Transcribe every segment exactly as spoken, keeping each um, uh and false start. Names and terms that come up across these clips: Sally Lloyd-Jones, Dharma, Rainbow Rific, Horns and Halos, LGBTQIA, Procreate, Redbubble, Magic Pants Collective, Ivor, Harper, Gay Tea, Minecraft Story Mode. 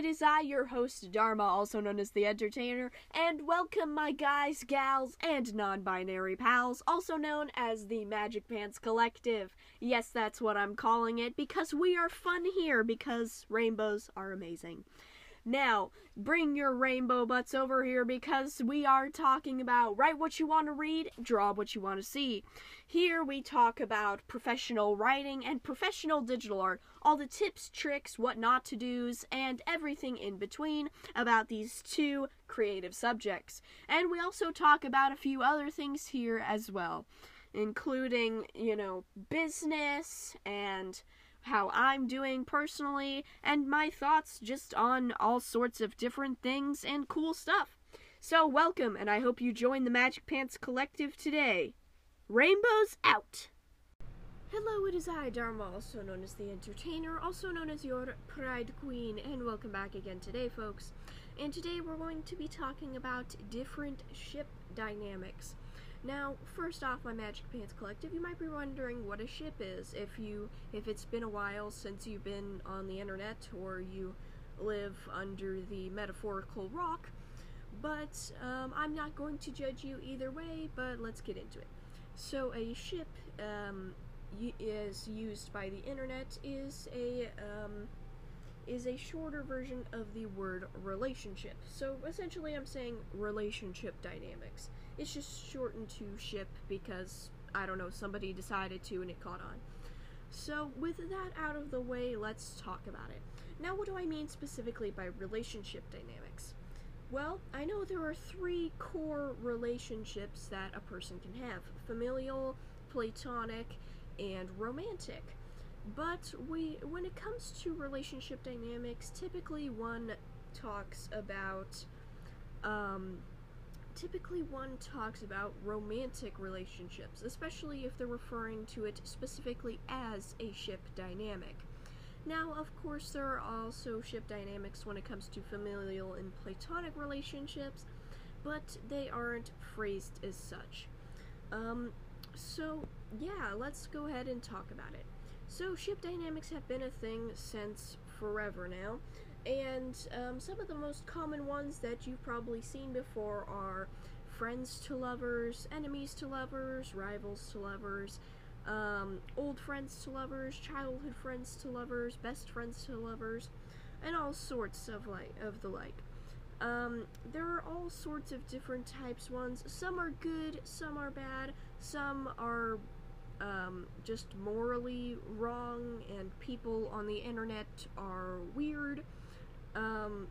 it is I, your host, Dharma, also known as The Entertainer, and welcome my guys, gals, and non-binary pals, also known as the Magic Pants Collective. Yes, that's what I'm calling it, because we are fun here, because rainbows are amazing. Now, bring your rainbow butts over here because we are talking about write what you want to read, draw what you want to see. Here we talk about professional writing and professional digital art, all the tips, tricks, what not to do's, and everything in between about these two creative subjects. And we also talk about a few other things here as well, including, you know, business and how I'm doing personally, and my thoughts just on all sorts of different things and cool stuff. So welcome, and I hope you join the Magic Pants Collective today. Rainbows out! Hello, it is I, Dharma, also known as The Entertainer, also known as your Pride Queen, and welcome back again today, folks. And today we're going to be talking about different ship dynamics. Now, first off, my Magic Pants Collective, you might be wondering what a ship is. If you, if it's been a while since you've been on the internet or you live under the metaphorical rock, but um, I'm not going to judge you either way, but let's get into it. So a ship um, is used by the internet is a, um, is a shorter version of the word relationship. So essentially I'm saying relationship dynamics. It's just shortened to ship because, I don't know, somebody decided to and it caught on. So with that out of the way, let's talk about it. Now what do I mean specifically by relationship dynamics? Well, I know there are three core relationships that a person can have: familial, platonic, and romantic. But we, when it comes to relationship dynamics, typically one talks about, um... Typically one talks about romantic relationships, especially if they're referring to it specifically as a ship dynamic. Now, of course, there are also ship dynamics when it comes to familial and platonic relationships, but they aren't phrased as such. Um, so, yeah, let's go ahead and talk about it. So, ship dynamics have been a thing since forever now. And um, some of the most common ones that you've probably seen before are friends to lovers, enemies to lovers, rivals to lovers, um, old friends to lovers, childhood friends to lovers, best friends to lovers, and all sorts of like of the like. Um, there are all sorts of different types ones. Some are good, some are bad, some are Um, just morally wrong, and people on the internet are weird. Um,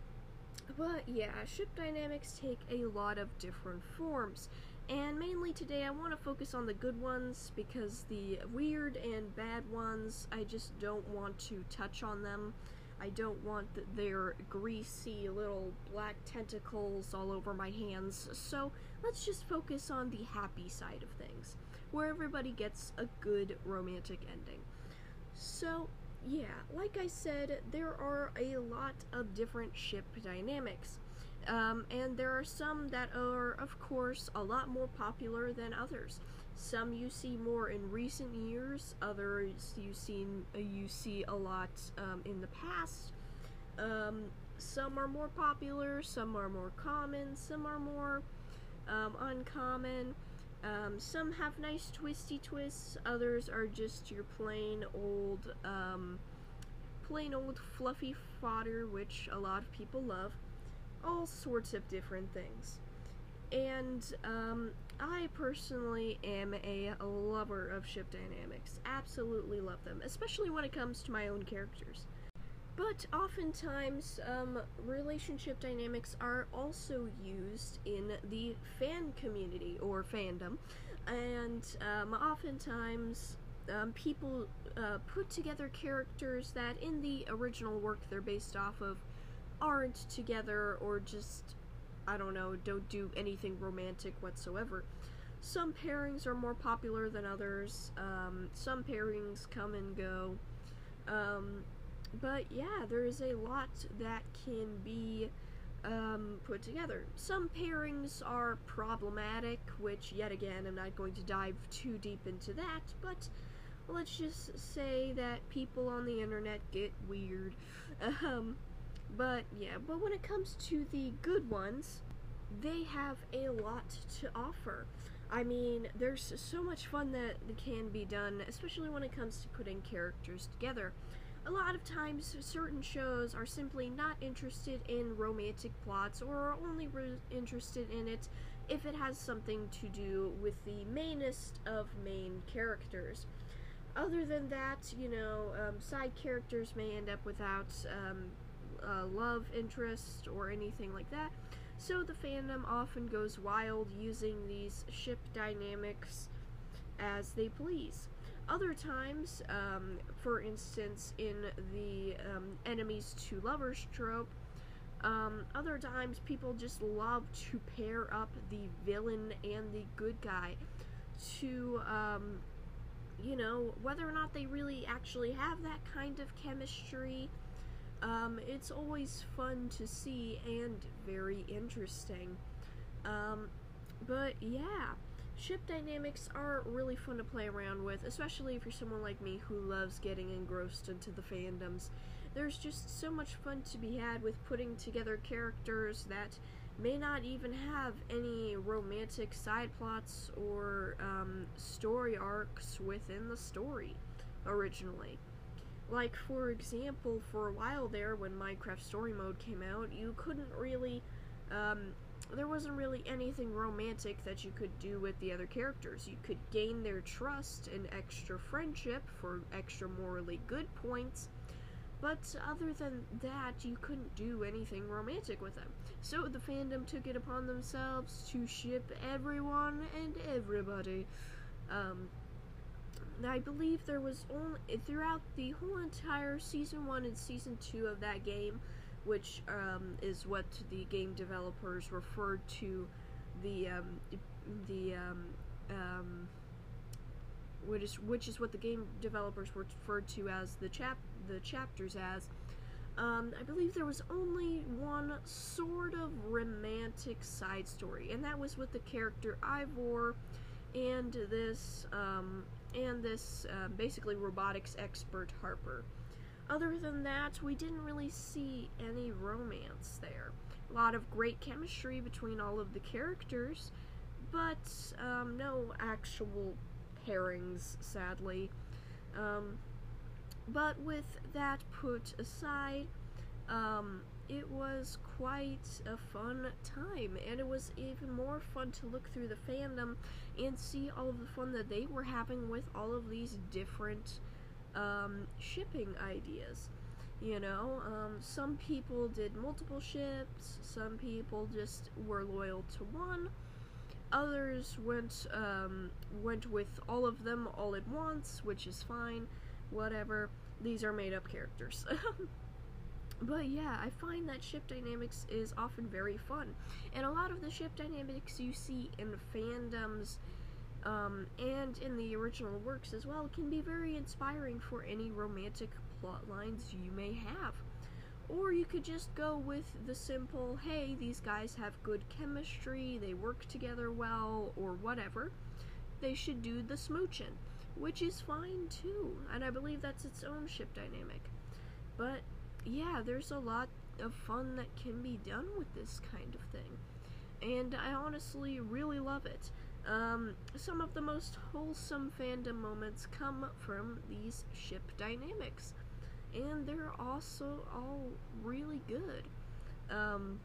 but yeah, ship dynamics take a lot of different forms, and mainly today I want to focus on the good ones because the weird and bad ones, I just don't want to touch on them. I don't want th- their greasy little black tentacles all over my hands, so let's just focus on the happy side of things, where everybody gets a good romantic ending. So, yeah, like I said, there are a lot of different ship dynamics, um, and there are some that are, of course, a lot more popular than others. Some you see more in recent years, others you see, you see a lot um, in the past. Um, some are more popular, some are more common, some are more um, uncommon. Um, some have nice twisty twists, others are just your plain old, um, plain old fluffy fodder, which a lot of people love. All sorts of different things. And, um, I personally am a lover of ship dynamics. Absolutely love them, especially when it comes to my own characters. But oftentimes, um, relationship dynamics are also used in the fan community, or fandom, and um, oftentimes um, people uh, put together characters that in the original work they're based off of aren't together, or just, I don't know, don't do anything romantic whatsoever. Some pairings are more popular than others, um, some pairings come and go, um... but yeah, there is a lot that can be um, put together. Some pairings are problematic, which, yet again, I'm not going to dive too deep into that, but let's just say that people on the internet get weird. Um, But yeah, but when it comes to the good ones, they have a lot to offer. I mean, there's so much fun that can be done, especially when it comes to putting characters together. A lot of times, certain shows are simply not interested in romantic plots, or are only re interested in it if it has something to do with the mainest of main characters. Other than that, you know, um, side characters may end up without um, uh, love interest or anything like that. So the fandom often goes wild using these ship dynamics as they please. Other times, um, for instance, in the um, enemies to lovers trope, um, other times people just love to pair up the villain and the good guy to, um, you know, whether or not they really actually have that kind of chemistry. Um, it's always fun to see and very interesting. Um, but yeah, ship dynamics are really fun to play around with, especially if you're someone like me who loves getting engrossed into the fandoms. There's just so much fun to be had with putting together characters that may not even have any romantic side plots or um, story arcs within the story originally. Like, for example, for a while there, when Minecraft Story Mode came out, you couldn't really, um, there wasn't really anything romantic that you could do with the other characters. You could gain their trust and extra friendship for extra morally good points, but other than that, you couldn't do anything romantic with them. So the fandom took it upon themselves to ship everyone and everybody. Um... I believe there was only, throughout the whole entire Season one and Season two of that game, which um, is what the game developers referred to, the, um, the, um, um, which is, which is what the game developers referred to as the chap, the chapters as, um, I believe there was only one sort of romantic side story, and that was with the character Ivor, and this, um, and this uh, basically robotics expert Harper. Other than that, we didn't really see any romance there. A lot of great chemistry between all of the characters, but um, no actual pairings, sadly. Um, but with that put aside, um, it was quite a fun time, and it was even more fun to look through the fandom and see all of the fun that they were having with all of these different um, shipping ideas. You know, um, some people did multiple ships, some people just were loyal to one, others went, um, went with all of them all at once, which is fine, whatever, these are made up characters. But yeah, I find that ship dynamics is often very fun. And a lot of the ship dynamics you see in fandoms um, and in the original works as well can be very inspiring for any romantic plot lines you may have. Or you could just go with the simple, hey, these guys have good chemistry, they work together well, or whatever. They should do the smoochin', which is fine too. And I believe that's its own ship dynamic. But yeah, there's a lot of fun that can be done with this kind of thing, and I honestly really love it. Um, some of the most wholesome fandom moments come from these ship dynamics, and they're also all really good. Um,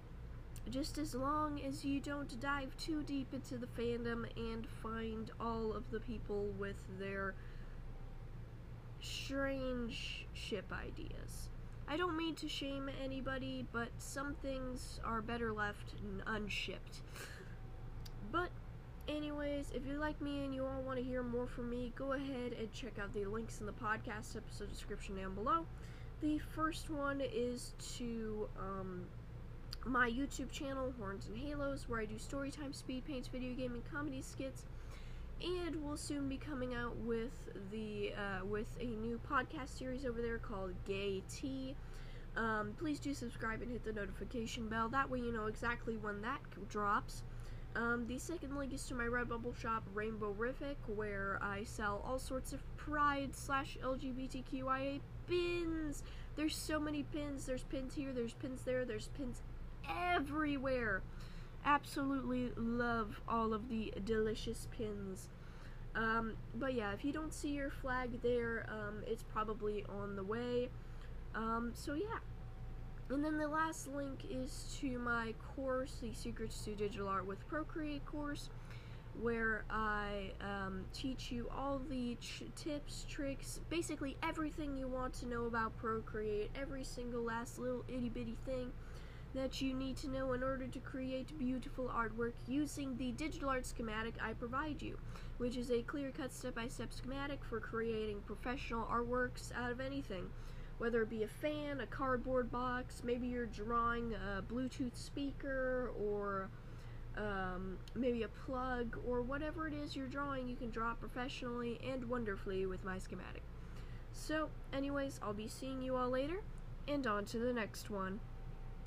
just as long as you don't dive too deep into the fandom and find all of the people with their strange ship ideas. I don't mean to shame anybody, but some things are better left unshipped. But anyways, if you like me and you all want to hear more from me, go ahead and check out the links in the podcast episode description down below. The first one is to um, my YouTube channel, Horns and Halos, where I do storytime, speed paints, video game, and comedy skits. And we'll soon be coming out with the uh, with a new podcast series over there called Gay Tea. Um, please do subscribe and hit the notification bell. That way you know exactly when that drops. Um, the second link is to my Redbubble shop, Rainbow Rific, where I sell all sorts of pride slash L G B T Q I A pins. There's so many pins. There's pins here, there's pins there, there's pins everywhere. Absolutely love all of the delicious pins. Um, but yeah, if you don't see your flag there, um, it's probably on the way. Um, so yeah. And then the last link is to my course, the Secrets to Digital Art with Procreate course, where I um, teach you all the ch tips, tricks, basically everything you want to know about Procreate, every single last little itty bitty thing that you need to know in order to create beautiful artwork using the digital art schematic I provide you, which is a clear-cut step-by-step schematic for creating professional artworks out of anything. Whether it be a fan, a cardboard box, maybe you're drawing a Bluetooth speaker, or um, maybe a plug, or whatever it is you're drawing, you can draw professionally and wonderfully with my schematic. So, anyways, I'll be seeing you all later, and on to the next one.